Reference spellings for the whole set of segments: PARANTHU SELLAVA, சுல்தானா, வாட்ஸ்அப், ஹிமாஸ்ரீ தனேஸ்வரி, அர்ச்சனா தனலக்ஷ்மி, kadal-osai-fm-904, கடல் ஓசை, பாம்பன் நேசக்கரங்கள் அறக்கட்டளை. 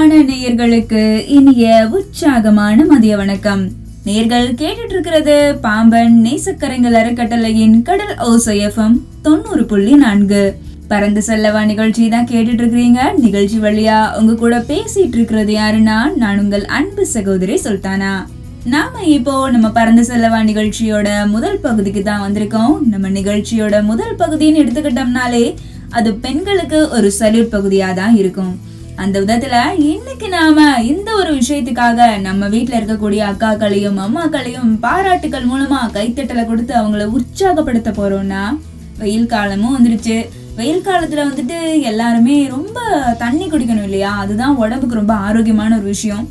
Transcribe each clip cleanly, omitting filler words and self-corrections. அன்பான நேயர்களுக்கு இனிய உற்சாகமான மதிய வணக்கம். நேயர்கள் கேட்டுட்டு இருக்கிறது பாம்பன் நேசக்கரங்கள் அறக்கட்டளையின் கடல் ஓசை FM-904 பறந்து செல்லவா நிகழ்ச்சி தான் கேட்டுட்டு இருக்கிறீங்க. நிகழ்ச்சி வழியா உங்க கூட பேசிட்டு இருக்கிறது யாருன்னா, நான் உங்கள் அன்பு சகோதரி சுல்தானா. நாம இப்போ நம்ம பறந்து செல்லவா நிகழ்ச்சியோட முதல் பகுதிக்கு தான் வந்திருக்கோம். நம்ம நிகழ்ச்சியோட முதல் பகுதின்னு எடுத்துக்கிட்டோம்னாலே அது பெண்களுக்கு ஒரு சல்யூட் பகுதியா தான் இருக்கும். அந்த விதத்துல இன்னைக்கு நாம இந்த ஒரு விஷயத்துக்காக நம்ம வீட்டுல இருக்கக்கூடிய அக்காக்களையும் அம்மாக்களையும் பாராட்டுக்கள் மூலமா கைத்தட்டலை கொடுத்து அவங்கள உற்சாகப்படுத்த போறோம்னா, வெயில் காலமும் வந்துருச்சு. வெயில் காலத்துல வந்துட்டு எல்லாருமே ரொம்ப தண்ணி குடிக்கணும் இல்லையா? அதுதான் உடம்புக்கு ரொம்ப ஆரோக்கியமான ஒரு விஷயம்.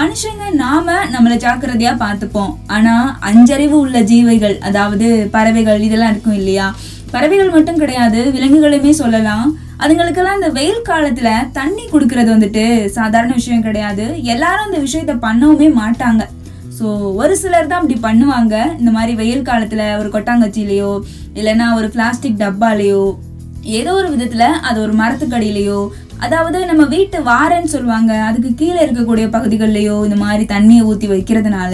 மனுஷங்க நாம நம்மளை ஜாக்கிரதையா பார்த்துப்போம். ஆனா அஞ்சறிவு உள்ள ஜீவைகள், அதாவது பறவைகள், இதெல்லாம் இருக்கும் இல்லையா? பறவைகள் மட்டும் கிடையாது, விலங்குகளுமே சொல்லலாம். அதுங்களுக்கெல்லாம் இந்த வெயில் காலத்துல தண்ணி குடுக்கறது வந்துட்டு சாதாரண விஷயம் கிடையாது. எல்லாரும் இந்த விஷயத்த பண்ணவுமே மாட்டாங்க. ஸோ ஒரு சிலர் தான் அப்படி பண்ணுவாங்க. இந்த மாதிரி வெயில் காலத்துல ஒரு கொட்டாங்கச்சிலேயோ இல்லைன்னா ஒரு பிளாஸ்டிக் டப்பாலேயோ ஏதோ ஒரு விதத்துல அது ஒரு மரத்துக்கடியிலையோ, அதாவது நம்ம வீட்டு வாரன்னு சொல்லுவாங்க, அதுக்கு கீழே இருக்கக்கூடிய பகுதிகள்லையோ இந்த மாதிரி தண்ணியை ஊற்றி வைக்கிறதுனால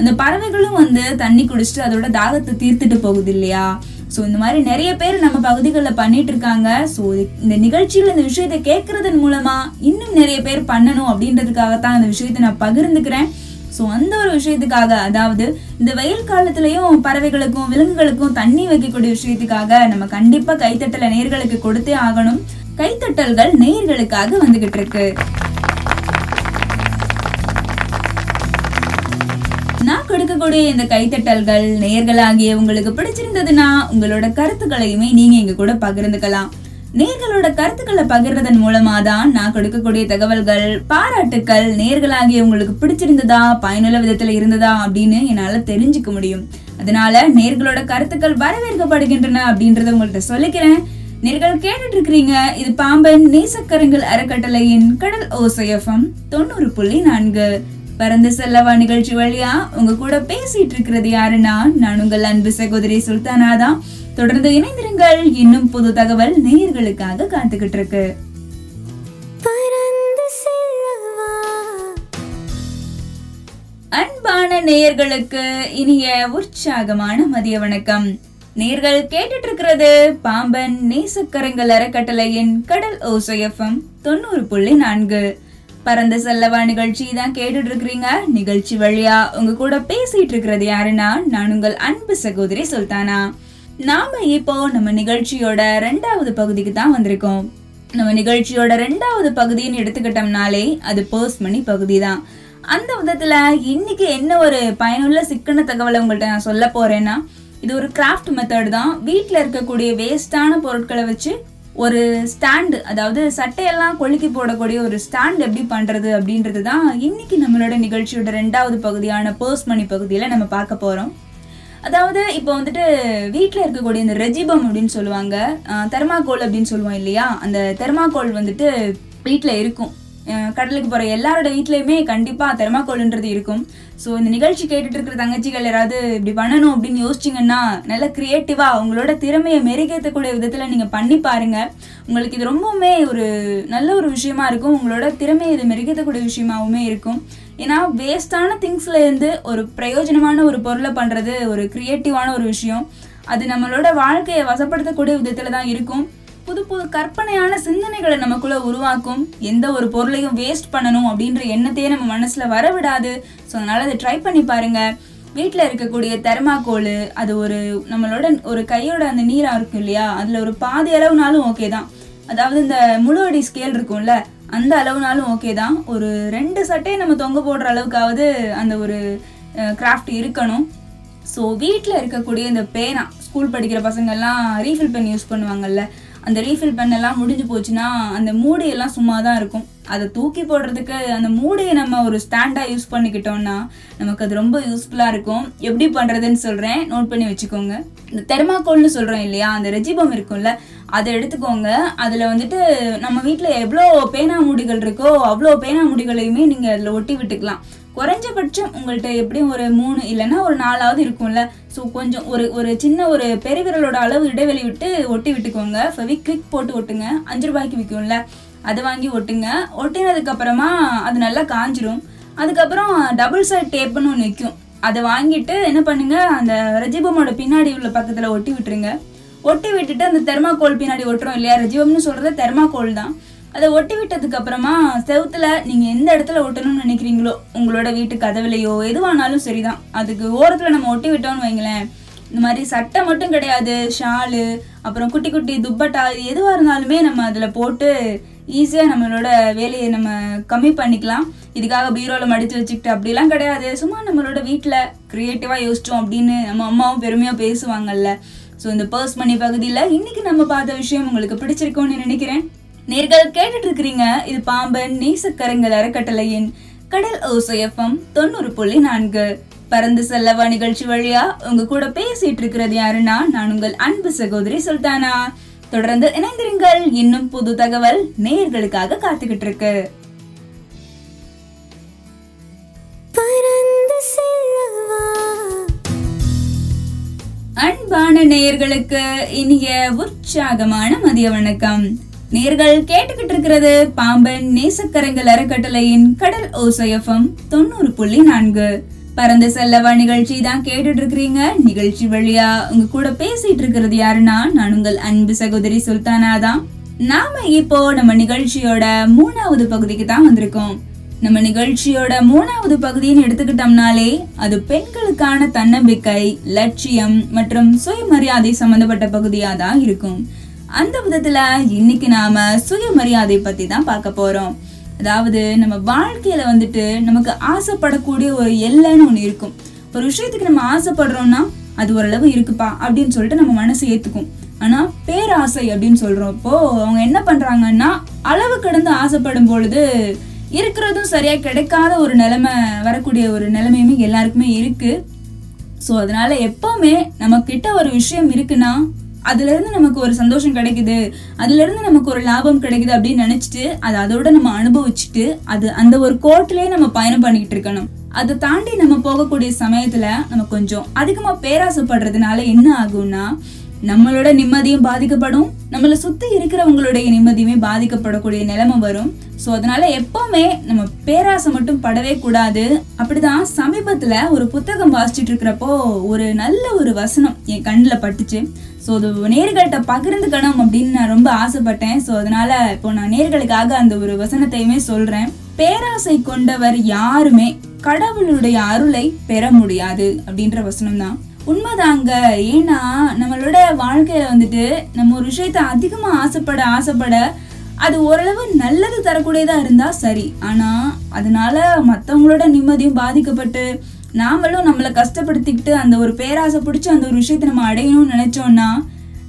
அந்த பறவைகளும் வந்து தண்ணி குடிச்சிட்டு அதோட தாகத்தை தீர்த்துட்டு போகுது இல்லையா? ஸோ இந்த மாதிரி நிறைய பேர் நம்ம பகுதிகளில் பண்ணிட்டு இருக்காங்க. ஸோ இந்த நிகழ்ச்சியில் இந்த விஷயத்தை கேட்கறதன் மூலமா இன்னும் நிறைய பேர் பண்ணணும் அப்படின்றதுக்காகத்தான் அந்த விஷயத்தை நான் பகிர்ந்துக்கிறேன். ஸோ அந்த ஒரு விஷயத்துக்காக, அதாவது இந்த வெயில் காலத்துலேயும் பறவைகளுக்கும் விலங்குகளுக்கும் தண்ணி வைக்கக்கூடிய விஷயத்துக்காக நம்ம கண்டிப்பாக கைத்தட்டலை நேயர்களுக்கு கொடுத்தே ஆகணும். கைத்தட்டல்கள் நேயர்களுக்காக வந்துகிட்டு இருக்கு. நான் கொடுக்கக்கூடிய இந்த கைத்தட்டல்கள் நேயர்களாகிய உங்களுக்கு பிடிச்சிருந்ததுன்னா உங்களோட கருத்துக்களையுமே நீங்க எங்க கூட பகிர்ந்துக்கலாம். நேயர்களோட கருத்துக்களை பகிர்றதன் மூலமா தான் நான் கொடுக்கக்கூடிய தகவல்கள், பாராட்டுக்கள் நேயர்களாகிய உங்களுக்கு பிடிச்சிருந்ததா, பயனுள்ள விதத்துல இருந்ததா அப்படின்னு என்னால தெரிஞ்சுக்க முடியும். அதனால நேயர்களோட கருத்துக்கள் வரவேற்கப்படுகின்றன அப்படின்றத உங்கள்கிட்ட சொல்லிக்கிறேன். நேர்கள் கேட்டுட்டு இருக்கிறீங்க, இது பாம்பன் நேசக்கரங்கள் அறக்கட்டளையின் கடல் ஓசை FM-904. பறந்து செல்லவா நிகழ்ச்சி வழியா உங்க கூட பேசிட்டு இருக்கிறது யாருன்னா, நான் உங்கள் அன்பு சகோதரி சுல்தானா தான். தொடர்ந்து இணைந்திருங்கள். இன்னும் புது தகவல் நேயர்களுக்காக காத்துக்கிட்டு இருக்கு. அன்பான நேயர்களுக்கு இனிய உற்சாகமான மதிய வணக்கம். நேர்கள் கேட்டுட்டு இருக்கிறது பாம்பன் நேசக்கரங்கள் அறக்கட்டளையின் கடல் ஓசை FM-904. பறந்து செல்லவா நிகழ்ச்சி தான் கேட்டுட்டு இருக்கிறீங்க. நிகழ்ச்சி வழியா உங்க கூட பேசிட்டு இருக்கிறது யாருன்னா, நான் உங்கள் அன்பு சகோதரி சுல்தானா. நாம இப்போ நம்ம நிகழ்ச்சியோட ரெண்டாவது பகுதிக்கு தான் வந்திருக்கோம். நம்ம நிகழ்ச்சியோட ரெண்டாவது பகுதின்னு எடுத்துக்கிட்டோம்னாலே அது பர்ஸ்மணி பகுதி தான். அந்த விதத்துல இன்னைக்கு என்ன ஒரு பயனுள்ள சிக்கன தகவலை உங்கள்கிட்ட நான் சொல்ல போறேன்னா, இது ஒரு கிராஃப்ட் மெத்தட் தான். வீட்டில் இருக்கக்கூடிய வேஸ்டான பொருட்களை வச்சு ஒரு ஸ்டாண்டு, அதாவது சட்டையெல்லாம் கொளுக்கி போடக்கூடிய ஒரு ஸ்டாண்ட் எப்படி பண்ணுறது அப்படின்றது தான் இன்னைக்கு நம்மளோட நிகழ்ச்சியோட ரெண்டாவது பகுதியான பர்ஸ்மணி பகுதியில் நம்ம பார்க்க போகிறோம். அதாவது இப்போ வந்துட்டு வீட்டில் இருக்கக்கூடிய இந்த ரெஜிபம் அப்படின்னு சொல்லுவாங்க, தெர்மாக்கோல் அப்படின்னு சொல்லுவோம் இல்லையா? அந்த தெர்மாக்கோல் வந்துட்டு வீட்டில் இருக்கும். கடலுக்கு போகிற எல்லாரோட வீட்லையுமே கண்டிப்பாக தெர்மாக்கோல்ன்றது இருக்கும். ஸோ இந்த நிகழ்ச்சி கேட்டுட்டு இருக்கிற தங்கச்சிகள் யாராவது இப்படி பண்ணணும் அப்படின்னு யோசிச்சிங்கன்னா, நல்லா க்ரியேட்டிவாக அவங்களோட திறமையை மெருகேற்றக்கூடிய விதத்தில் நீங்கள் பண்ணி பாருங்கள். உங்களுக்கு இது ரொம்பவுமே ஒரு நல்ல ஒரு விஷயமா இருக்கும். உங்களோட திறமையை இது மெருகேற்றக்கூடிய விஷயமாகவுமே இருக்கும். ஏன்னா வேஸ்டான திங்ஸ்லேருந்து ஒரு பிரயோஜனமான ஒரு பொருளை பண்ணுறது ஒரு க்ரியேட்டிவான ஒரு விஷயம். அது நம்மளோட வாழ்க்கையை வசப்படுத்தக்கூடிய விதத்தில் தான் இருக்கும். புது புது கற்பனையான சிந்தனைகளை நமக்குள்ள உருவாக்கும். எந்த ஒரு பொருளையும் வேஸ்ட் பண்ணணும் அப்படின்ற எண்ணத்தையே நம்ம மனசுல வரவிடாது. ஸோ அதனால அதை ட்ரை பண்ணி பாருங்க. வீட்டில் இருக்கக்கூடிய தெர்மாக்கோல், அது ஒரு நம்மளோட ஒரு கையோட அந்த நீரா இருக்கும் இல்லையா, அதுல ஒரு பாதி அளவுனாலும் ஓகே தான். அதாவது இந்த முழு அடி ஸ்கேல் இருக்கும்ல, அந்த அளவுனாலும் ஓகே தான். ஒரு 2 சட்டையை நம்ம தொங்க போடுற அளவுக்காவது அந்த ஒரு கிராஃப்ட் இருக்கணும். ஸோ வீட்டில் இருக்கக்கூடிய இந்த பேனா, ஸ்கூல் படிக்கிற பசங்கள்லாம் ரீஃபில் பென் யூஸ் பண்ணுவாங்கல்ல, அந்த ரீஃபில் பெண்ணெல்லாம் முடிஞ்சு போச்சுன்னா அந்த மூடியெல்லாம் சும்மா தான் இருக்கும். அதை தூக்கி போடுறதுக்கு அந்த மூடியை நம்ம ஒரு ஸ்டாண்டாக யூஸ் பண்ணிக்கிட்டோம்னா நமக்கு அது ரொம்ப யூஸ்ஃபுல்லாக இருக்கும். எப்படி பண்ணுறதுன்னு சொல்கிறேன், நோட் பண்ணி வச்சுக்கோங்க. இந்த தெர்மாக்கோல்னு சொல்கிறோம் இல்லையா, அந்த ரெஜிபம் இருக்கும்ல, அதை எடுத்துக்கோங்க. அதில் வந்துட்டு நம்ம வீட்டில் எவ்வளோ பேனா மூடிகள் இருக்கோ அவ்வளோ பேனா மூடிகளையுமே நீங்கள் அதில் ஒட்டி விட்டுக்கலாம். குறைஞ்சபட்சம் உங்கள்கிட்ட எப்படியும் ஒரு 3 இல்லைன்னா ஒரு 4ஆவது இருக்கும்ல. ஸோ கொஞ்சம் ஒரு சின்ன ஒரு பெருவிரலோட அளவு இடைவெளி விட்டு ஒட்டி விட்டுக்கோங்க. ஃபெவிக்விக் போட்டு ஒட்டுங்க, 5 ரூபாய்க்கு விற்கும்ல, அதை வாங்கி ஒட்டுங்க. ஒட்டினதுக்கப்புறமா அது நல்லா காஞ்சிரும். அதுக்கப்புறம் டபுள் சைட் டேப்புன்னு ஒன்று விற்கும், அதை வாங்கிட்டு என்ன பண்ணுங்கள், அந்த ரஜீபமோட பின்னாடி உள்ள பக்கத்தில் ஒட்டி விட்டுருங்க. ஒட்டி விட்டுட்டு அந்த தெர்மாக்கோல் பின்னாடி ஒட்டுறோம் இல்லையா, ரஜீபம்னு சொல்கிறது தெர்மாக்கோல் தான், அதை ஒட்டி விட்டதுக்கப்புறமா செவுத்தில் நீங்கள் எந்த இடத்துல ஒட்டணும்னு நினைக்கிறீங்களோ, உங்களோட வீட்டு கதவுலையோ எதுவானாலும் சரி தான், அதுக்கு ஓரத்தில் நம்ம ஒட்டி விட்டோம்னு வைங்களேன். இந்த மாதிரி சட்டை மட்டும் கிடையாது, ஷாலு அப்புறம் குட்டி குட்டி துப்பட்டா இது எதுவாக இருந்தாலுமே நம்ம அதில் போட்டு ஈஸியாக நம்மளோட வேலையை நம்ம கம்மி பண்ணிக்கலாம். இதுக்காக பீரோவில் மடித்து வச்சுக்கிட்டு அப்படிலாம் கிடையாது, சும்மா நம்மளோட வீட்டில் க்ரியேட்டிவாக யோசித்தோம் அப்படின்னு நம்ம அம்மாவும் பெருமையாக பேசுவாங்கல்ல. ஸோ இந்த பர்ஸ் மணி பகுதியில் இன்றைக்கி நம்ம பார்த்த விஷயம் உங்களுக்கு பிடிச்சிருக்கோன்னு நினைக்கிறேன். நேர்கள் கேட்டுட்டு இருக்கிறீங்க இது பாம்பன் நேசக்கரங்கள் அறக்கட்டளையின் கடல் ஓசை FM 90.4 பறந்து செல்லவா நிகழ்ச்சி வழியா உங்க கூட பேசிட்டு இருக்கிறது யாருன்னா நான் உங்கள் அன்பு சகோதரி சுல்தானா. தொடர்ந்து இணைந்திருங்கள், இன்னும் புது தகவல் நேயர்களுக்காக காத்துக்கிட்டு இருக்கு. அன்பான நேயர்களுக்கு இனிய உற்சாகமான மதிய வணக்கம். நேர்கள் கேட்டுக்கிட்டு இருக்கிறது பாம்பன் நேசக்கரங்கள் அறக்கட்டளையின் கடல் ஓசை FM 90.4 பறந்து செல்லவா நிகழ்ச்சி தான் கேட்டுட்டு இருக்கிறீங்க. நிகழ்ச்சி வழியா உங்க கூட பேசிட்டு இருக்கிறது யாருன்னா நான் உங்கள் அன்பு சகோதரி சுல்தானா தான். நாம இப்போ நம்ம நிகழ்ச்சியோட 3வது பகுதிக்கு தான் வந்திருக்கோம். நம்ம நிகழ்ச்சியோட 3வது பகுதின்னு எடுத்துக்கிட்டோம்னாலே அது பெண்களுக்கான தன்னம்பிக்கை, லட்சியம் மற்றும் சுயமரியாதை சம்பந்தப்பட்ட பகுதியா தான் இருக்கும். அந்த விதத்துல இன்னைக்கு நாம சுயமரியாதை பத்தி தான் பார்க்க போறோம். அதாவது நம்ம வாழ்க்கையில வந்துட்டு நமக்கு ஆசைப்படக்கூடிய ஒரு எல்லைன்னு ஒண்ணு இருக்கும். ஒரு விஷயத்துக்கு நம்ம ஆசைப்படுறோம்னா அது ஓரளவு இருக்குப்பா அப்படின்னு சொல்லிட்டு நம்ம மனசு ஏத்துக்கும். ஆனா பேராசை அப்படின்னு சொல்றப்போ அவங்க என்ன பண்றாங்கன்னா அளவு கடந்து ஆசைப்படும் பொழுது இருக்கிறதும் சரியா கிடைக்காத ஒரு நிலைமை வரக்கூடிய ஒரு நிலைமையுமே எல்லாருக்குமே இருக்கு. ஸோ அதனால எப்பவுமே நம்ம கிட்ட ஒரு விஷயம் இருக்குன்னா அதுல இருந்து நமக்கு ஒரு சந்தோஷம் கிடைக்குது, அதுல இருந்து நமக்கு ஒரு லாபம் கிடைக்குது அப்படின்னு நினைச்சிட்டு அது அதோட நம்ம அனுபவிச்சுட்டு அது அந்த ஒரு கோட்டிலேயே நம்ம பயணம் பண்ணிக்கிட்டு இருக்கணும். அதை தாண்டி நம்ம போகக்கூடிய சமயத்துல நம்ம கொஞ்சம் அதிகமா பேராசைப்படுறதுனால என்ன ஆகும்னா நம்மளோட நிம்மதியும் பாதிக்கப்படும், நம்மளை சுத்தி இருக்கிறவங்களுடைய நிம்மதியுமே பாதிக்கப்படக்கூடிய நிலைமை வரும். ஸோ அதனால எப்பவுமே நம்ம பேராசை மட்டும் படவே கூடாது. அப்படிதான் சமீபத்துல ஒரு புத்தகம் வாசிச்சுட்டு இருக்கிறப்போ ஒரு நல்ல ஒரு வசனம் என் கண்ணில் பட்டுச்சு. ஸோ அது நேர்கள்ட்ட பகிர்ந்துக்கணும் அப்படின்னு நான் ரொம்ப ஆசைப்பட்டேன். ஸோ அதனால இப்போ நான் நேர்களுக்காக அந்த ஒரு வசனத்தையுமே சொல்றேன். பேராசை கொண்டவர் யாருமே கடவுளுடைய அருளை பெற முடியாது அப்படின்ற வசனம் தான் உண்மைதாங்க. ஏன்னா நம்மளோட வாழ்க்கையில வந்துட்டு நம்ம ஒரு விஷயத்த அதிகமா ஆசைப்பட அது ஓரளவு நல்லது தரக்கூடியதா இருந்தா சரி, ஆனா அதனால மற்றவங்களோட நிம்மதியும் பாதிக்கப்பட்டு நாமளும் நம்மளை கஷ்டப்படுத்திக்கிட்டு அந்த ஒரு பேராசை பிடிச்சி அந்த ஒரு விஷயத்தை நம்ம அடையணும்னு நினைச்சோம்னா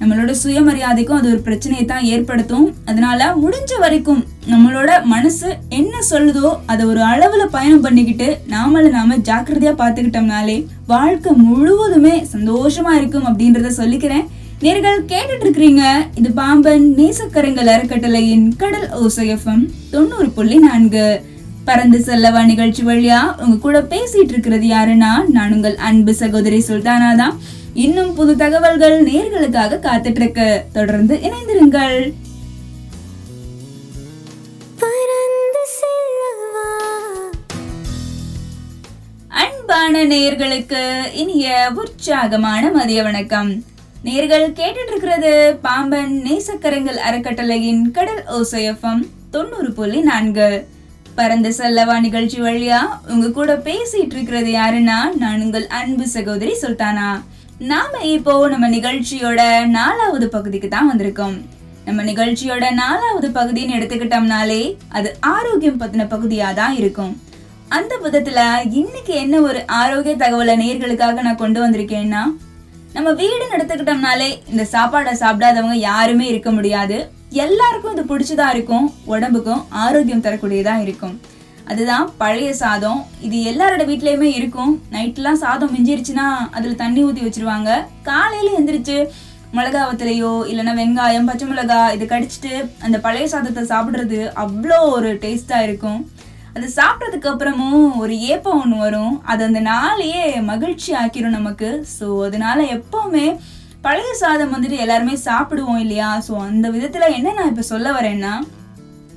நம்மளோட சுயமரியாதைக்கும் அது ஒரு பிரச்சனையை தான் ஏற்படுத்தும். அதனால முடிஞ்ச வரைக்கும் நம்மளோட மனசு என்ன சொல்லுதோ அதை ஒரு அளவுல பயணம் பண்ணிக்கிட்டு நாமளை நாம ஜாக்கிரதையா பாத்துக்கிட்டோம்னாலே வாழ்க்கை முழுவதுமே சந்தோஷமா இருக்கும் அப்படின்றத சொல்லிக்கிறேன். நேர்கள் கேட்டுட்டு இருக்கிறீங்க இது பாம்பன் நேசக்கரங்கள் அறக்கட்டளையின் கடல் ஓசை FM 90.4 பறந்து செல்லவா நிகழ்ச்சி வழியா உங்க கூட பேசிட்டு இருக்கிறது யாருன்னா நான் உங்கள் அன்பு சகோதரி சுல்தானா தான். இன்னும் புது தகவல்கள் நேர்களுக்காக காத்துட்டு இருக்கு. தொடர்ந்து இணைந்திருங்கள். அன்பான நேர்களுக்கு இனிய உற்சாகமான மதிய வணக்கம். நேர்கள் கேட்டுட்டு இருக்கிறது பாம்பன் நேசக்கரங்கள் அறக்கட்டளையின் கடல் ஓசை FM 90.4 பறந்து செல்லவா நிகழ்ச்சி வழியா உங்க கூட பேசிட்டு இருக்கிறது யாருன்னா நான் உங்கள் அன்பு சகோதரி சுல்தானா. நாம இப்போ நம்ம நிகழ்ச்சியோட 4வது பகுதிக்கு தான் வந்திருக்கோம். நம்ம நிகழ்ச்சியோட 4வது பகுதின்னு எடுத்துக்கிட்டோம்னாலே அது ஆரோக்கியம் பத்தின பகுதியா தான் இருக்கும். அந்த விதத்துல இன்னைக்கு என்ன ஒரு ஆரோக்கிய தகவலை நேயர்களுக்காக நான் கொண்டு வந்திருக்கேன்னா, நம்ம வீடுன்னு எடுத்துக்கிட்டோம்னாலே இந்த சாப்பாடை சாப்பிடாதவங்க யாருமே இருக்க முடியாது. எல்லாருக்கும் இது பிடிச்சதா இருக்கும், உடம்புக்கும் ஆரோக்கியம் தரக்கூடியதா இருக்கும். அதுதான் பழைய சாதம். இது எல்லாரோட வீட்லயுமே இருக்கும். நைட்லாம் சாதம் மிஞ்சிருச்சுன்னா அதுல தண்ணி ஊற்றி வச்சிருவாங்க. காலையில எந்திரிச்சு மிளகா வத்தலையோ இல்லைன்னா வெங்காயம் பச்சை மிளகா இதை கடிச்சிட்டு அந்த பழைய சாதத்தை சாப்பிட்றது அவ்வளோ ஒரு டேஸ்டா இருக்கும். அது சாப்பிட்றதுக்கு அப்புறமும் ஒரு ஏப்பம் ஒன்று வரும், அது அந்த நாளையே மகிழ்ச்சி ஆக்கிரும் நமக்கு. ஸோ அதனால எப்பவுமே பழைய சாதம் வந்துட்டு எல்லாருமே சாப்பிடுவோம் இல்லையா. ஸோ அந்த விதத்தில் என்ன நான் இப்போ சொல்ல வரேன்னா,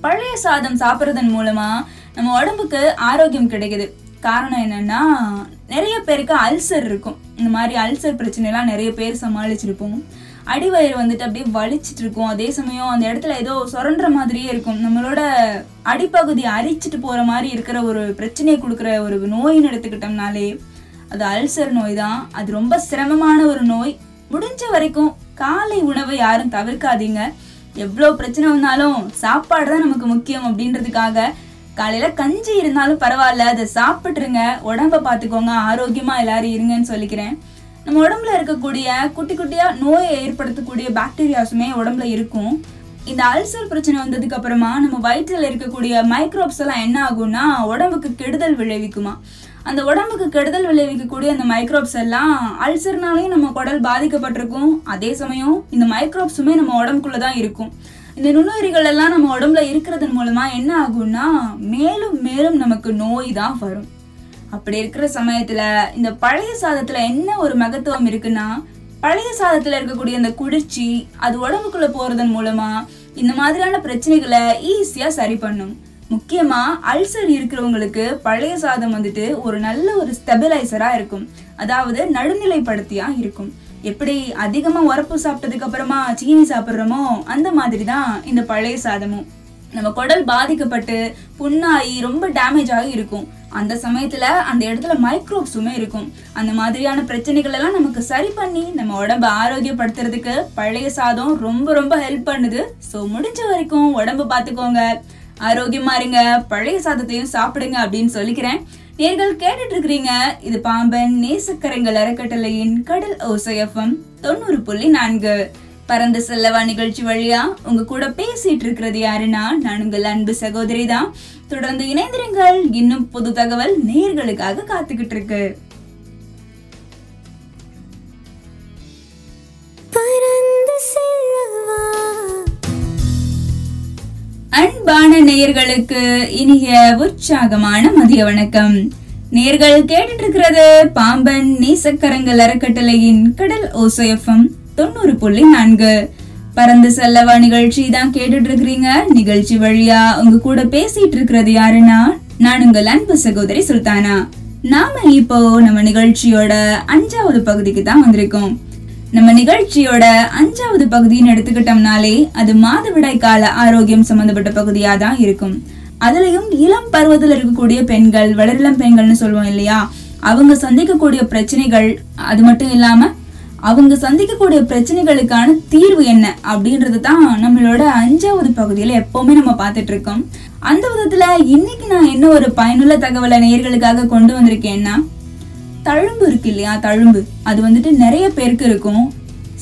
பழைய சாதம் சாப்பிட்றதன் மூலமா நம்ம உடம்புக்கு ஆரோக்கியம் கிடைக்குது. காரணம் என்னன்னா, நிறைய பேருக்கு அல்சர் இருக்கும். இந்த மாதிரி அல்சர் பிரச்சனைலாம் நிறைய பேர் சமாளிச்சிருப்போம். அடிவயிறு வந்துட்டு அப்படியே வலிச்சிட்டு இருக்கும், அதே சமயம் அந்த இடத்துல ஏதோ சுரண்ட மாதிரியே இருக்கும், நம்மளோட அடிப்பகுதி அரிச்சிட்டு போகிற மாதிரி இருக்கிற ஒரு பிரச்சனையை கொடுக்குற ஒரு நோயின்னு எடுத்துக்கிட்டோம்னாலே அது அல்சர் நோய் தான். அது ரொம்ப சிரமமான ஒரு நோய். முடிஞ்ச வரைக்கும் காலை உணவை யாரும் தவிர்க்காதீங்க. எவ்வளோ பிரச்சனை வந்தாலும் சாப்பாடு தான் நமக்கு முக்கியம் அப்படின்றதுக்காக காலையில் கஞ்சி இருந்தாலும் பரவாயில்ல, அதை சாப்பிட்ருங்க, உடம்பை பார்த்துக்கோங்க, ஆரோக்கியமாக எல்லாரும் இருங்கன்னு சொல்லிக்கிறேன். நம்ம உடம்புல இருக்கக்கூடிய குட்டி குட்டியாக நோயை ஏற்படுத்தக்கூடிய பாக்டீரியாஸுமே உடம்புல இருக்கும். இந்த அல்சர் பிரச்சனை வந்ததுக்கு அப்புறமா நம்ம வயிற்றில் இருக்கக்கூடிய மைக்ரோப்ஸ் எல்லாம் என்ன ஆகும்னா உடம்புக்கு கெடுதல் விளைவிக்குமா. அந்த உடம்புக்கு கெடுதல் விளைவிக்கக்கூடிய அந்த மைக்ரோப்ஸ் எல்லாம் அல்சர்னாலேயும் நம்ம குடல் பாதிக்கப்பட்டிருக்கும். அதே சமயம் இந்த மைக்ரோப்ஸுமே நம்ம உடம்புக்குள்ளே தான் இருக்கும். இந்த நுண்ணுயிரிகள் எல்லாம் நம்ம உடம்புல இருக்கிறதன் மூலமா என்ன ஆகும்னா மேலும் மேலும் நமக்கு நோய் தான் வரும். அப்படி இருக்கிற சமயத்துல இந்த பழைய சாதத்துல என்ன ஒரு மகத்துவம் இருக்குன்னா, பழைய சாதத்துல இருக்கக்கூடிய அந்த குளிர்ச்சி அது உடம்புக்குள்ள போறதன் மூலமா இந்த மாதிரியான பிரச்சனைகளை ஈஸியா சரி பண்ணும். முக்கியமா அல்சர் இருக்கிறவங்களுக்கு பழைய சாதம் வந்துட்டு ஒரு நல்ல ஒரு ஸ்டெபிலைசரா இருக்கும், அதாவது நடுநிலைப்படுத்தியா இருக்கும். எப்படி அதிகமா உரப்பு சாப்பிட்டதுக்கு அப்புறமா சீனி சாப்பிட்றோமோ அந்த மாதிரி தான் இந்த பழைய சாதமும். நம்ம குடல் பாதிக்கப்பட்டு புண்ணாகி ரொம்ப டேமேஜ் ஆகி இருக்கும். அந்த சமயத்துல அந்த இடத்துல மைக்ரோப்ஸுமே இருக்கும். அந்த மாதிரியான பிரச்சனைகள் எல்லாம் நமக்கு சரி பண்ணி நம்ம உடம்ப ஆரோக்கியப்படுத்துறதுக்கு பழைய சாதம் ரொம்ப ரொம்ப ஹெல்ப் பண்ணுது. ஸோ முடிஞ்ச வரைக்கும் உடம்பு பார்த்துக்கோங்க, ஆரோக்கியமா இருங்க, பழைய சாதத்தையும் சாப்பிடுங்க அப்படின்னு சொல்லிக்கிறேன். நீங்கள் கேட்டுட்டு இருக்கிறீங்க இது பாம்பன் நேசக்கரங்கள் அறக்கட்டளையின் கடல் ஓசை எஃப்எம் 90.4 பறந்து செல்லவா நிகழ்ச்சி வழியா உங்க கூட பேசிட்டு இருக்கிறது யாருன்னா நான் உங்கள் அன்பு சகோதரி தான். தொடர்ந்து இணைந்திருங்கள், இன்னும் புது தகவல் நேயர்களுக்காக காத்துக்கிட்டு இருக்கு. அன்பான நேயர்களுக்கு இனிய உற்சாகமான மதிய வணக்கம். நேயர்கள் கேட்டுட்டு இருக்கிறது பாம்பன் நேசக்கரங்கள் அறக்கட்டளையின் கடல் ஓசை எஃப்எம் 90.4 பறந்து செல்லவா நிகழ்ச்சி தான் கேட்டுட்டு இருக்கிறீங்க. நிகழ்ச்சி வழியா உங்க கூட பேசிட்டு இருக்கிறது யாருன்னா நான் உங்கள் அன்பு சகோதரி சுல்தானா. நாம இப்போ நம்ம நிகழ்ச்சியோட 5வது பகுதிக்கு தான் வந்திருக்கோம். நம்ம நிகழ்ச்சியோட 5வது பகுதின்னு எடுத்துக்கிட்டோம்னாலே அது மாதவிடாய் கால ஆரோக்கியம் சம்பந்தப்பட்ட பகுதியா தான் இருக்கும். அதுலயும் இளம் பருவத்தில் இருக்கக்கூடிய பெண்கள், வளரிளம் பெண்கள்னு சொல்லுவோம் இல்லையா, அவங்க சந்திக்கக்கூடிய பிரச்சனைகள், அது மட்டும் இல்லாம அவங்க சந்திக்கக்கூடிய பிரச்சனைகளுக்கான தீர்வு என்ன அப்படின்றது தான் நம்மளோட 5வது பகுதியில எப்பவுமே நம்ம பார்த்துட்டு இருக்கோம். அந்த விதத்துல இன்னைக்கு நான் என்ன ஒரு பயனுள்ள தகவலை நேயர்களுக்காக கொண்டு வந்திருக்கேன்னா, தழும்பு இருக்கு இல்லையா, தழும்பு அது வந்துட்டு நிறைய பேருக்கு இருக்கும்.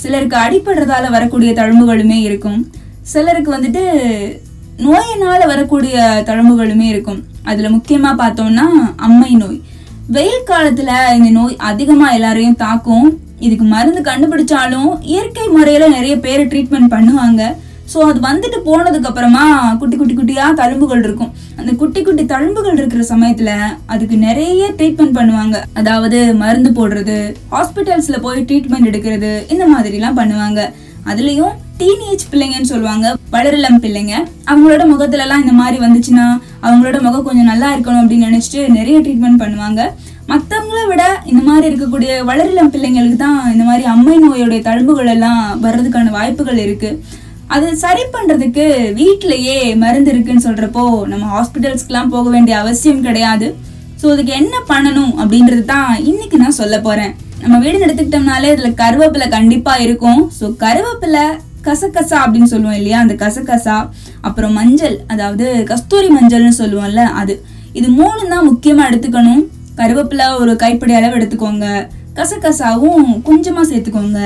சிலருக்கு அடிபடுறதால வரக்கூடிய தழும்புகளுமே இருக்கும், சிலருக்கு வந்துட்டு நோயினால வரக்கூடிய தழும்புகளுமே இருக்கும். அதுல முக்கியமா பார்த்தோம்னா அம்மை நோய். வெயில் காலத்துல இந்த நோய் அதிகமா எல்லாரையும் தாக்கும். இதுக்கு மருந்து கண்டுபிடிச்சாலும் இயற்கை முறையில நிறைய பேர் ட்ரீட்மெண்ட் பண்ணுவாங்க. ஸோ அது வந்துட்டு போனதுக்கு அப்புறமா குட்டி குட்டி குட்டியாக தழும்புகள் இருக்கும். அந்த குட்டி குட்டி தழும்புகள் இருக்கிற சமயத்தில் அதுக்கு நிறைய ட்ரீட்மெண்ட் பண்ணுவாங்க, அதாவது மருந்து போடுறது, ஹாஸ்பிட்டல்ஸில் போய் ட்ரீட்மெண்ட் எடுக்கிறது, இந்த மாதிரிலாம் பண்ணுவாங்க. அதுலேயும் டீனேஜ் பிள்ளைங்கன்னு சொல்லுவாங்க, வளரிளம் பிள்ளைங்க, அவங்களோட முகத்துலலாம் இந்த மாதிரி வந்துச்சுன்னா அவங்களோட முகம் கொஞ்சம் நல்லா இருக்கணும் அப்படின்னு நினச்சிட்டு நிறைய ட்ரீட்மெண்ட் பண்ணுவாங்க. மற்றவங்கள விட இந்த மாதிரி இருக்கக்கூடிய வளரிளம் பிள்ளைங்களுக்கு தான் இந்த மாதிரி அம்மை நோயோடைய தழும்புகள் எல்லாம் வர்றதுக்கான வாய்ப்புகள் இருக்குது. அது சரி பண்ணுறதுக்கு வீட்டிலையே மருந்து இருக்குன்னு சொல்கிறப்போ நம்ம ஹாஸ்பிட்டல்ஸ்க்குலாம் போக வேண்டிய அவசியம் கிடையாது. ஸோ அதுக்கு என்ன பண்ணணும் அப்படின்றது தான் இன்றைக்கி நான் சொல்ல போகிறேன். நம்ம வீடு எடுத்துக்கிட்டோம்னாலே இதில் கருவேப்பிலை கண்டிப்பாக இருக்கும். ஸோ கருவேப்பிலை, கசக்கசா அப்படின்னு சொல்லுவோம் இல்லையா, அந்த கசக்கசா, அப்புறம் மஞ்சள், அதாவது கஸ்தூரி மஞ்சள்னு சொல்லுவோம்ல அது, இது 3 தான் முக்கியமாக எடுத்துக்கணும். கருவேப்பிலை ஒரு கைப்பிடி அளவு எடுத்துக்கோங்க, கசக்கசாவும் கொஞ்சமாக சேர்த்துக்கோங்க,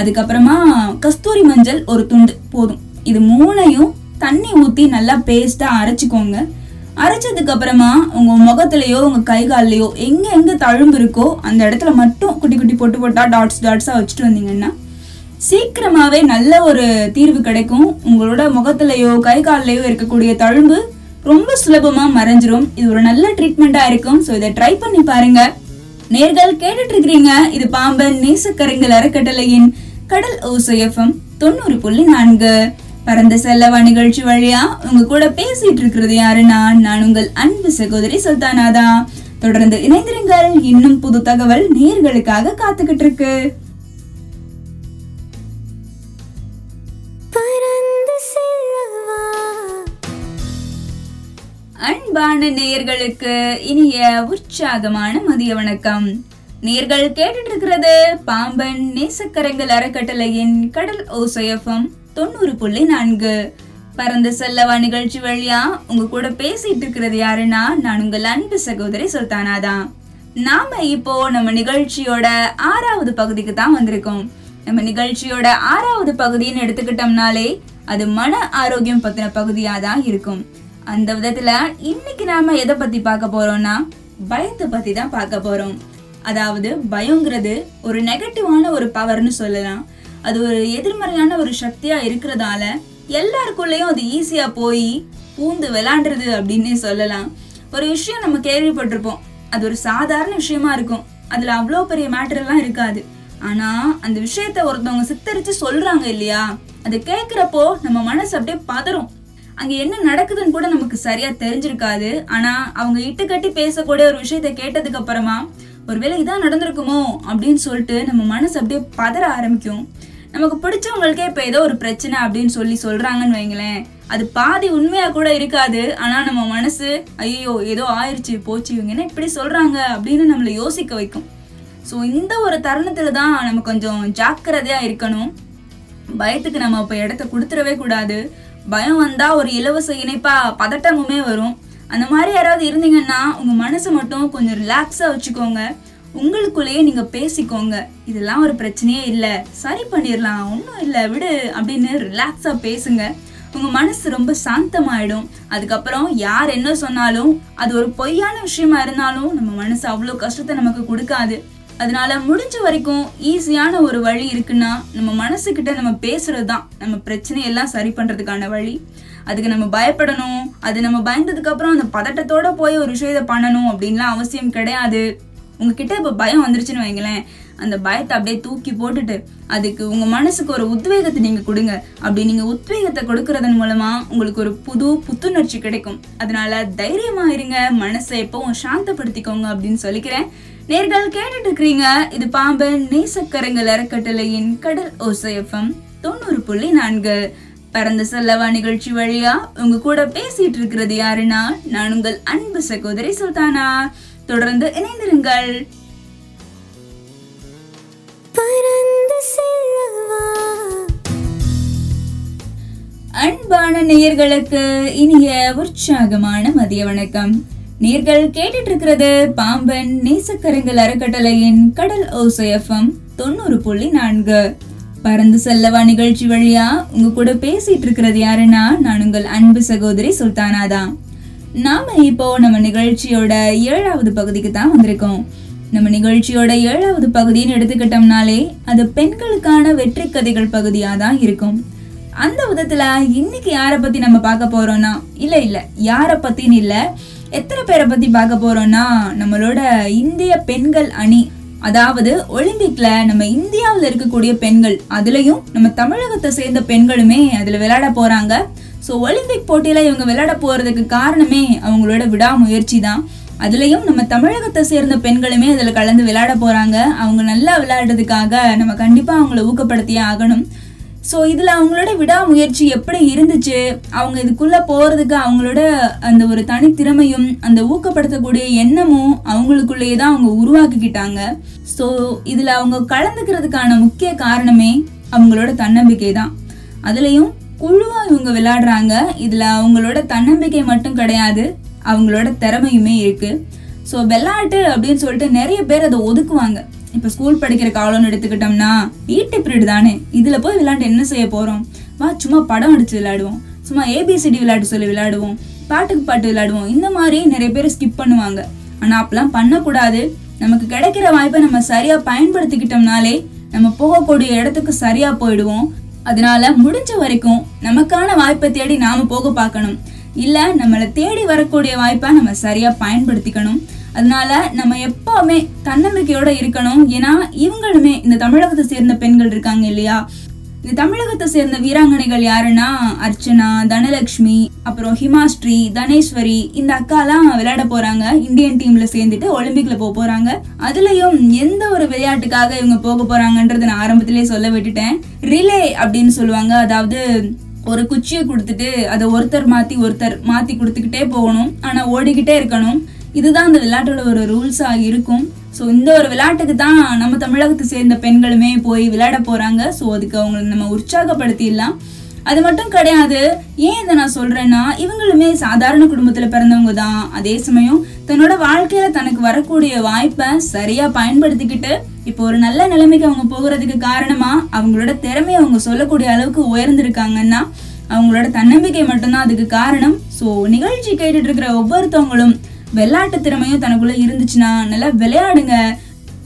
அதுக்கப்புறமா கஸ்தூரி மஞ்சள் ஒரு துண்டு போதும். இது 3ஐயும் தண்ணி ஊற்றி நல்லா பேஸ்ட்டாக அரைச்சிக்கோங்க. அரைச்சதுக்கப்புறமா உங்கள் முகத்துலையோ உங்கள் கை கால்லையோ எங்கே எங்கே தழும்பு இருக்கோ அந்த இடத்துல மட்டும் குட்டி குட்டி போட்டு போட்டால் டாட்ஸ் டாட்ஸாக வச்சுட்டு வந்தீங்கன்னா சீக்கிரமாகவே நல்ல ஒரு தீர்வு கிடைக்கும். உங்களோட முகத்துலையோ கை கால்லையோ இருக்கக்கூடிய தழும்பு ரொம்ப சுலபமாக மறைஞ்சிரும். இது ஒரு நல்ல ட்ரீட்மெண்ட்டாக இருக்கும். ஸோ இதை ட்ரை பண்ணி பாருங்கள். நேர்கள் கேட்டுட்டு இருக்கிறீங்க இது பாம்பன் நேசக்கரங்கள் அறக்கட்டளையின் கடல் ஓசை எஃப்எம் 90.4 பரந்து செல்லவா நிகழ்ச்சி வழியா உங்க கூட பேசிட்டு இருக்கிறது யாருன்னா, நான் உங்கள் அன்பு சகோதரி சுல்தானா தான். தொடர்ந்து இணைந்திருங்கள், இன்னும் புது தகவல் நேயர்களுக்காக காத்துக்கிட்டு இருக்கு. அன்பான நேயர்களுக்கு இனிய உற்சாகமான மதிய வணக்கம். நேயர்கள் கேட்டு இருக்கிறது பாம்பன் நேசக்கரங்கள் அறக்கட்டளையின் கடல் ஓசை எஃப்எம் 90.4 பரந்து செல்லவா நிகழ்ச்சி வழியா உங்க கூட பேசிட்டு இருக்கிறது யாருன்னா, நான் உங்கள் அன்பு சகோதரி சுல்தானா தான். நாம இப்போ நம்ம நிகழ்ச்சியோட 6வது பகுதிக்கு தான் வந்திருக்கோம். நம்ம நிகழ்ச்சியோட 6வது பகுதின்னு எடுத்துக்கிட்டோம்னாலே அது மன ஆரோக்கியம் பத்தின பகுதியா தான் இருக்கும். அந்த விதத்துல இன்னைக்கு நாம எதை பத்தி பார்க்க போறோம்னா, பயத்தை பத்தி தான் பார்க்க போறோம். அதாவது பயங்கிறது ஒரு நெகட்டிவான ஒரு பவர்னு சொல்லலாம். அது ஒரு எதிர்மறையான ஒரு சக்தியா இருக்கிறதால எல்லாருக்குள்ளேயும் அது ஈஸியா போய் பூந்து விளையாடுறது அப்படின்னு சொல்லலாம். ஒரு விஷயம் நம்ம கேள்விப்பட்டிருப்போம், அது ஒரு சாதாரண விஷயமா இருக்கும், அதுல அவ்வளோ பெரிய மேட்டர் எல்லாம் இருக்காது. ஆனா அந்த விஷயத்த ஒருத்தவங்க சித்தரிச்சு சொல்றாங்க இல்லையா, அதை கேட்கிறப்போ நம்ம மனசு அப்படியே பதறும். அங்க என்ன நடக்குதுன்னு கூட நமக்கு சரியா தெரிஞ்சிருக்காது. ஆனா அவங்க இட்டுக்கட்டி பேசக்கூடிய ஒரு விஷயத்த கேட்டதுக்கு அப்புறமா ஒருவேளை இதான் நடந்திருக்குமோ அப்படின்னு சொல்லிட்டு நம்ம மனசு அப்படியே பதற ஆரம்பிக்கும். நமக்கு பிடிச்சவங்களுக்கே இப்போ ஏதோ ஒரு பிரச்சனை அப்படின்னு சொல்லி சொல்கிறாங்கன்னு வைங்களேன், அது பாதி உண்மையாக கூட இருக்காது. ஆனால் நம்ம மனசு ஐயோ ஏதோ ஆயிடுச்சு போச்சு இவங்கன்னா இப்படி சொல்கிறாங்க அப்படின்னு நம்மளை யோசிக்க வைக்கும். ஸோ இந்த ஒரு தருணத்தில் தான் நம்ம கொஞ்சம் ஜாக்கிரதையாக இருக்கணும். பயத்துக்கு நம்ம இப்போ இடத்த கொடுத்துடவே கூடாது. பயம் வந்தால் ஒரு இலவச இணைப்பாக பதட்டமுமே வரும். அந்த மாதிரி யாராவது இருந்தீங்கன்னா உங்கள் மனசை மட்டும் கொஞ்சம் ரிலாக்ஸாக வச்சுக்கோங்க. உங்களுக்குள்ளேயே நீங்கள் பேசிக்கோங்க, இதெல்லாம் ஒரு பிரச்சனையே இல்லை, சரி பண்ணிடலாம், ஒன்றும் இல்லை விடு அப்படின்னு ரிலாக்ஸாக பேசுங்க. உங்கள் மனசு ரொம்ப சாந்தமாயிடும். அதுக்கப்புறம் யார் என்ன சொன்னாலும் அது ஒரு பொய்யான விஷயமா இருந்தாலும் நம்ம மனசு அவ்வளோ கஷ்டத்தை நமக்கு கொடுக்காது. அதனால முடிஞ்ச வரைக்கும் ஈஸியான ஒரு வழி இருக்குன்னா நம்ம மனசுக்கிட்ட நம்ம பேசுறது தான் நம்ம பிரச்சனையெல்லாம் சரி பண்ணுறதுக்கான வழி. அதுக்கு நம்ம பயப்படணும், அது நம்ம பயந்ததுக்கு அப்புறம் அந்த பதட்டத்தோட போய் ஒரு விஷயத்தை பண்ணணும் அப்படின்லாம் அவசியம் கிடையாது. உங்ககிட்ட இப்போ பயம் வந்துருச்சுன்னு வைங்களேன், அந்த பயத்தை அப்படியே தூக்கி போட்டுட்டு அதுக்கு உங்கள் மனசுக்கு ஒரு உத்வேகத்தை நீங்கள் கொடுங்க. அப்படி நீங்கள் உத்வேகத்தை கொடுக்கறதன் மூலமாக உங்களுக்கு ஒரு புத்துணர்ச்சி கிடைக்கும். அதனால தைரியமாக இருங்க, மனசை எப்பவும் சாந்தப்படுத்திக்கோங்க அப்படின்னு சொல்லிக்கிறேன். நேர்கள் கேட்டுட்டு இருக்கிறீங்க, இது பாம்பன் நேசக்கரங்கள் அறக்கட்டளையின் கடல் ஓசை எஃப்எம் 90.4 பரந்து செல்லவா நிகழ்ச்சி வழியா உங்க கூட பேசிட்டு இருக்கிறது யாருன்னா, நான் உங்கள் அன்பு சகோதரி சுல்தானா. தொடர்ந்து இணைந்திருங்கள். அன்பான நேயர்களுக்கு இனிய உற்சாகமான மதிய வணக்கம். நேர்கள் கேட்டுட்டு இருக்கிறது பாம்பன் நேசக்கரங்கள் அறக்கட்டளையின் கடல் ஓசை எஃப்எம் 90.4 பரந்து செல்லவா நிகழ்ச்சி வழியா உங்க கூட பேசிட்டு இருக்கிறது யாருன்னா, நான் உங்கள் அன்பு சகோதரி சுல்தானா தான். நாம இப்போ நம்ம நிகழ்ச்சியோட 7வது பகுதிக்கு தான் வந்திருக்கோம். நம்ம நிகழ்ச்சியோட 7வது பகுதின்னு எடுத்துக்கிட்டோம்னாலே அது பெண்களுக்கான வெற்றி கதைகள் பகுதியா தான் இருக்கும். அந்த விதத்துல இன்னைக்கு யாரை பத்தி நம்ம பார்க்க போறோம்னா, யாரை பத்தின்னு இல்ல, எத்தனை பேரை பத்தி பார்க்க போறோம்னா, நம்மளோட இந்திய பெண்கள் அணி, அதாவது ஒலிம்பிக்ல நம்ம இந்தியாவில் இருக்கக்கூடிய பெண்கள், அதுலயும் நம்ம தமிழகத்தை சேர்ந்த பெண்களுமே அதுல விளையாட போறாங்க. ஸோ ஒலிம்பிக் போட்டியில இவங்க விளையாட போறதுக்கு காரணமே அவங்களோட விடாமுயற்சி தான். அதுலயும் நம்ம தமிழகத்தை சேர்ந்த பெண்களுமே அதுல கலந்து விளையாட போறாங்க. அவங்க நல்லா விளையாடுறதுக்காக நம்ம கண்டிப்பா அவங்கள ஊக்கப்படுத்தியே ஆகணும். ஸோ இதில் அவங்களோட விடாமுயற்சி எப்படி இருந்துச்சு, அவங்க இதுக்குள்ளே போகிறதுக்கு அவங்களோட அந்த ஒரு தனித்திறமையும் அந்த ஊக்கப்படுத்தக்கூடிய எண்ணமும் அவங்களுக்குள்ளேயே தான் அவங்க உருவாக்கிக்கிட்டாங்க. ஸோ இதில் அவங்க கலந்துக்கிறதுக்கான முக்கிய காரணமே அவங்களோட தன்னம்பிக்கை தான். அதுலேயும் குழுவாக இவங்க விளையாடுறாங்க. இதில் அவங்களோட தன்னம்பிக்கை மட்டும் கிடையாது, அவங்களோட திறமையுமே இருக்குது. ஸோ விளையாட்டு அப்படின்னு சொல்லிட்டு நிறைய பேர் அதை ஒதுக்குவாங்க. இப்போ ஸ்கூல் படிக்கிற காலம்னு எடுத்துக்கிட்டோம்னா, வீட்டு பீரியட் தானே, இதில் போய் விளையாண்டு என்ன செய்ய போகிறோம், வா சும்மா படம் அடித்து விளையாடுவோம், சும்மா ஏபிசிடி விளையாட்டு சொல்லி விளையாடுவோம், பாட்டுக்கு பாட்டு விளையாடுவோம், இந்த மாதிரி நிறைய பேர் ஸ்கிப் பண்ணுவாங்க. ஆனால் அப்பெல்லாம் பண்ணக்கூடாது. நமக்கு கிடைக்கிற வாய்ப்பை நம்ம சரியாக பயன்படுத்திக்கிட்டோம்னாலே நம்ம போகக்கூடிய இடத்துக்கு சரியாக போயிடுவோம். அதனால முடிஞ்ச வரைக்கும் நமக்கான வாய்ப்பை தேடி நாம் போக பார்க்கணும். இல்லை நம்மளை தேடி வரக்கூடிய வாய்ப்பை நம்ம சரியாக பயன்படுத்திக்கணும். அதனால நம்ம எப்பவுமே தன்னம்பிக்கையோட இருக்கணும். ஏன்னா இவங்களுமே இந்த தமிழகத்தை சேர்ந்த பெண்கள் இருக்காங்க இல்லையா, தமிழகத்தை சேர்ந்த வீராங்கனைகள் யாருன்னா அர்ச்சனா, தனலக்ஷ்மி, அப்புறம் ஹிமாஸ்ரீ, தனேஸ்வரி, இந்த அக்காலாம் விளையாட போறாங்க. இந்தியன் டீம்ல சேர்ந்துட்டு ஒலிம்பிக்ல போக போறாங்க. அதுலயும் எந்த ஒரு விளையாட்டுக்காக இவங்க போக போறாங்கன்றது நான் ஆரம்பத்திலேயே சொல்ல விட்டுட்டேன். ரிலே அப்படின்னு சொல்லுவாங்க. அதாவது ஒரு குச்சியை கொடுத்துட்டு அதை ஒருத்தர் மாத்தி கொடுத்துக்கிட்டே போகணும், ஆனா ஓடிக்கிட்டே இருக்கணும். இதுதான் அந்த விளையாட்டோட ஒரு ரூல்ஸா இருக்கும். ஸோ இந்த ஒரு விளையாட்டுக்கு தான் நம்ம தமிழகத்தை சேர்ந்த பெண்களுமே போய் விளையாட போறாங்க. ஸோ அதுக்கு அவங்களை நம்ம உற்சாகப்படுத்திடலாம். அது மட்டும் கிடையாது. ஏன் இதை நான் சொல்றேன்னா, இவங்களுமே சாதாரண குடும்பத்துல பிறந்தவங்க தான். அதே சமயம் தன்னோட வாழ்க்கையில தனக்கு வரக்கூடிய வாய்ப்பை சரியா பயன்படுத்திக்கிட்டு இப்போ ஒரு நல்ல நிலைமைக்கு அவங்க போகிறதுக்கு காரணமா அவங்களோட திறமையை அவங்க சொல்லக்கூடிய அளவுக்கு உயர்ந்திருக்காங்கன்னா அவங்களோட தன்னம்பிக்கை மட்டும்தான் அதுக்கு காரணம். ஸோ நிகழ்ச்சி கேட்டுட்டு இருக்கிற ஒவ்வொருத்தவங்களும் விளையாட்டு திறமையும் தனக்குள்ள இருந்துச்சுன்னா நல்லா விளையாடுங்க.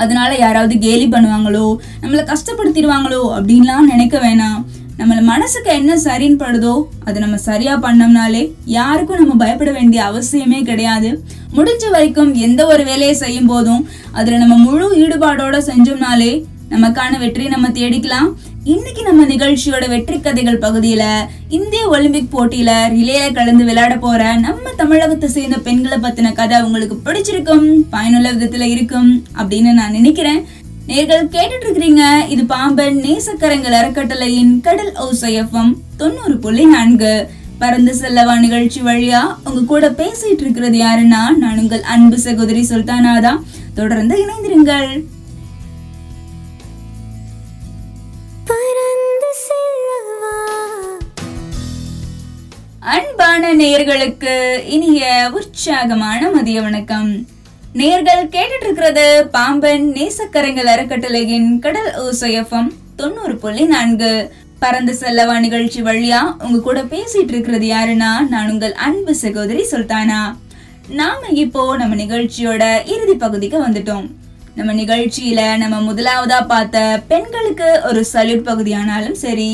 அதனால யாராவது கேலி பண்ணுவாங்களோ, நம்மளை கஷ்டப்படுத்திடுவாங்களோ அப்படின்லாம் நினைக்க வேணாம். நம்மள மனசுக்கு என்ன சரின்னு படுதோ அதை நம்ம சரியா பண்ணோம்னாலே யாருக்கும் நம்ம பயப்பட வேண்டிய அவசியமே கிடையாது. முடிஞ்ச வரைக்கும் எந்த ஒரு வேலையை செய்யும் போதும் அதுல நம்ம முழு ஈடுபாடோட செஞ்சோம்னாலே நமக்கான வெற்றி நம்ம தேடிக்கலாம். இன்னைக்கு நம்ம நிகழ்ச்சியோட வெற்றி கதைகள் பகுதியில இந்திய ஒலிம்பிக் போட்டியில ரிலேயா கலந்து விளையாட போற நம்ம தமிழகத்தை சேர்ந்த பெண்களை பத்தின கதை உங்களுக்கு பிடிச்சிருக்கும், பயனுள்ள விதத்துல இருக்கும் அப்படின்னு நான் நினைக்கிறேன். நேர்கள் கேட்டுட்டு இருக்கிறீங்க, இது பாம்பன் நேசக்கரங்கள் அறக்கட்டளையின் கடல் ஓசை FM 90.4 பறந்து செல்லவா நிகழ்ச்சி வழியா உங்க கூட பேசிட்டு இருக்கிறது யாருன்னா நான் உங்கள் அன்பு சகோதரி சுல்தானா தான். தொடர்ந்து இணைந்திருங்கள். அன்பான நேயர்களுக்கு இனிய உற்சாகமான மதிய வணக்கம். நேயர்கள் கேட்டுட்டு இருக்கிறது பாம்பன் நேசக்கரங்கள் அறக்கட்டளையின் கடல் ஓசை FM 90.4 பறந்து செல்லவா நிகழ்ச்சி வழியா உங்க கூட பேசிட்டு இருக்கிறது யாருன்னா நான் உங்கள் அன்பு சகோதரி சுல்தானா. நாம இப்போ நம்ம நிகழ்ச்சியோட இறுதி பகுதிக்கு வந்துட்டோம். நம்ம நிகழ்ச்சியில நம்ம முதலாவதா பார்த்த பெண்களுக்கு ஒரு சல்யூட் பகுதியானாலும் சரி,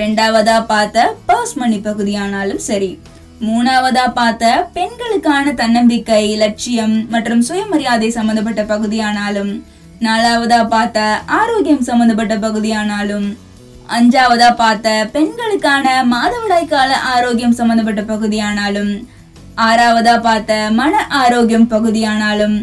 ரெண்டாவதா பார்த்த பர்ஸ் மணி பகுதியானாலும் சரி, மூணாவதா பார்த்த பெண்களுக்கான தன்னம்பிக்கை, லட்சியம் மற்றும் சுயமரியாதை சம்பந்தப்பட்ட பகுதியானாலும், நாலாவதா பார்த்த ஆரோக்கியம் சம்பந்தப்பட்ட பகுதியானாலும், அஞ்சாவதா பார்த்த பெண்களுக்கான மாதவிடாய் கால ஆரோக்கியம் சம்பந்தப்பட்ட பகுதியானாலும், ஆறாவதா பார்த்த மன ஆரோக்கியம் பகுதியானாலும்,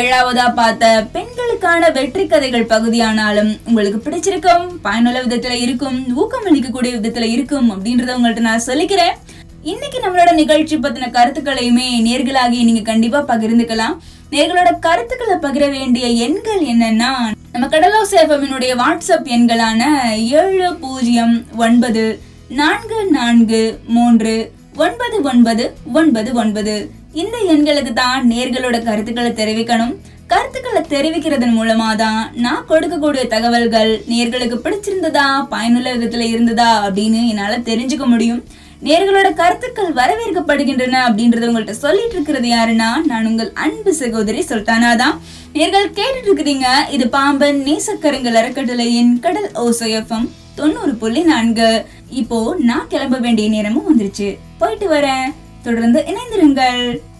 ஏழாவதா பார்த்த பெண்களுக்கான வெற்றி கதைகள் பகுதியானாலும் உங்களுக்கு பிடிச்சிருக்கும், பயனுள்ள விதத்துல இருக்கும், ஊக்கம் அளிக்கக்கூடிய விதத்துல இருக்கும் அப்படின்றத உங்கள்கிட்ட நான் சொல்லிக்கிறேன். இன்னைக்கு நம்மளோட நிகழ்ச்சி பத்தின கருத்துக்களையுமே நேர்களாகி நீங்க கண்டிப்பா பகிர்ந்துக்கலாம். நேர்களோட கருத்துக்களை பகிர வேண்டிய எண்கள் என்னன்னா நம்ம கடலோசை FM-னுடைய வாட்ஸ்அப் எண்களான 7094439999 இந்த எண்களுக்கு தான் நேர்களோட கருத்துக்களை தெரிவிக்கணும். கருத்துக்களை தெரிவிக்கிறதன் மூலமா தான் நான் கொடுக்கக்கூடிய தகவல்கள் நேர்களுக்கு பிடிச்சிருந்ததா, பயனுள்ள விதத்துல இருந்ததா அப்படின்னு என்னால தெரிஞ்சுக்க முடியும். நேர்களோட கருத்துக்கள் வரவேற்கப்படுகின்றன அப்படின்றத உங்கள்கிட்ட சொல்லிட்டு இருக்கிறது யாருன்னா நான் உங்கள் அன்பு சகோதரி சுல்தானா தான். நேர்கள் கேட்டுட்டு இருக்கிறீங்க, இது பாம்பன் நேசக்கரங்கள் அறக்கட்டளையின் கடல் ஓசை FM 90.4. இப்போ நான் கிளம்ப வேண்டிய நேரமும் வந்துருச்சு, போயிட்டு வரேன். தொடர்ந்து இணைந்திருங்கள்.